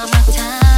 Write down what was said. summertime.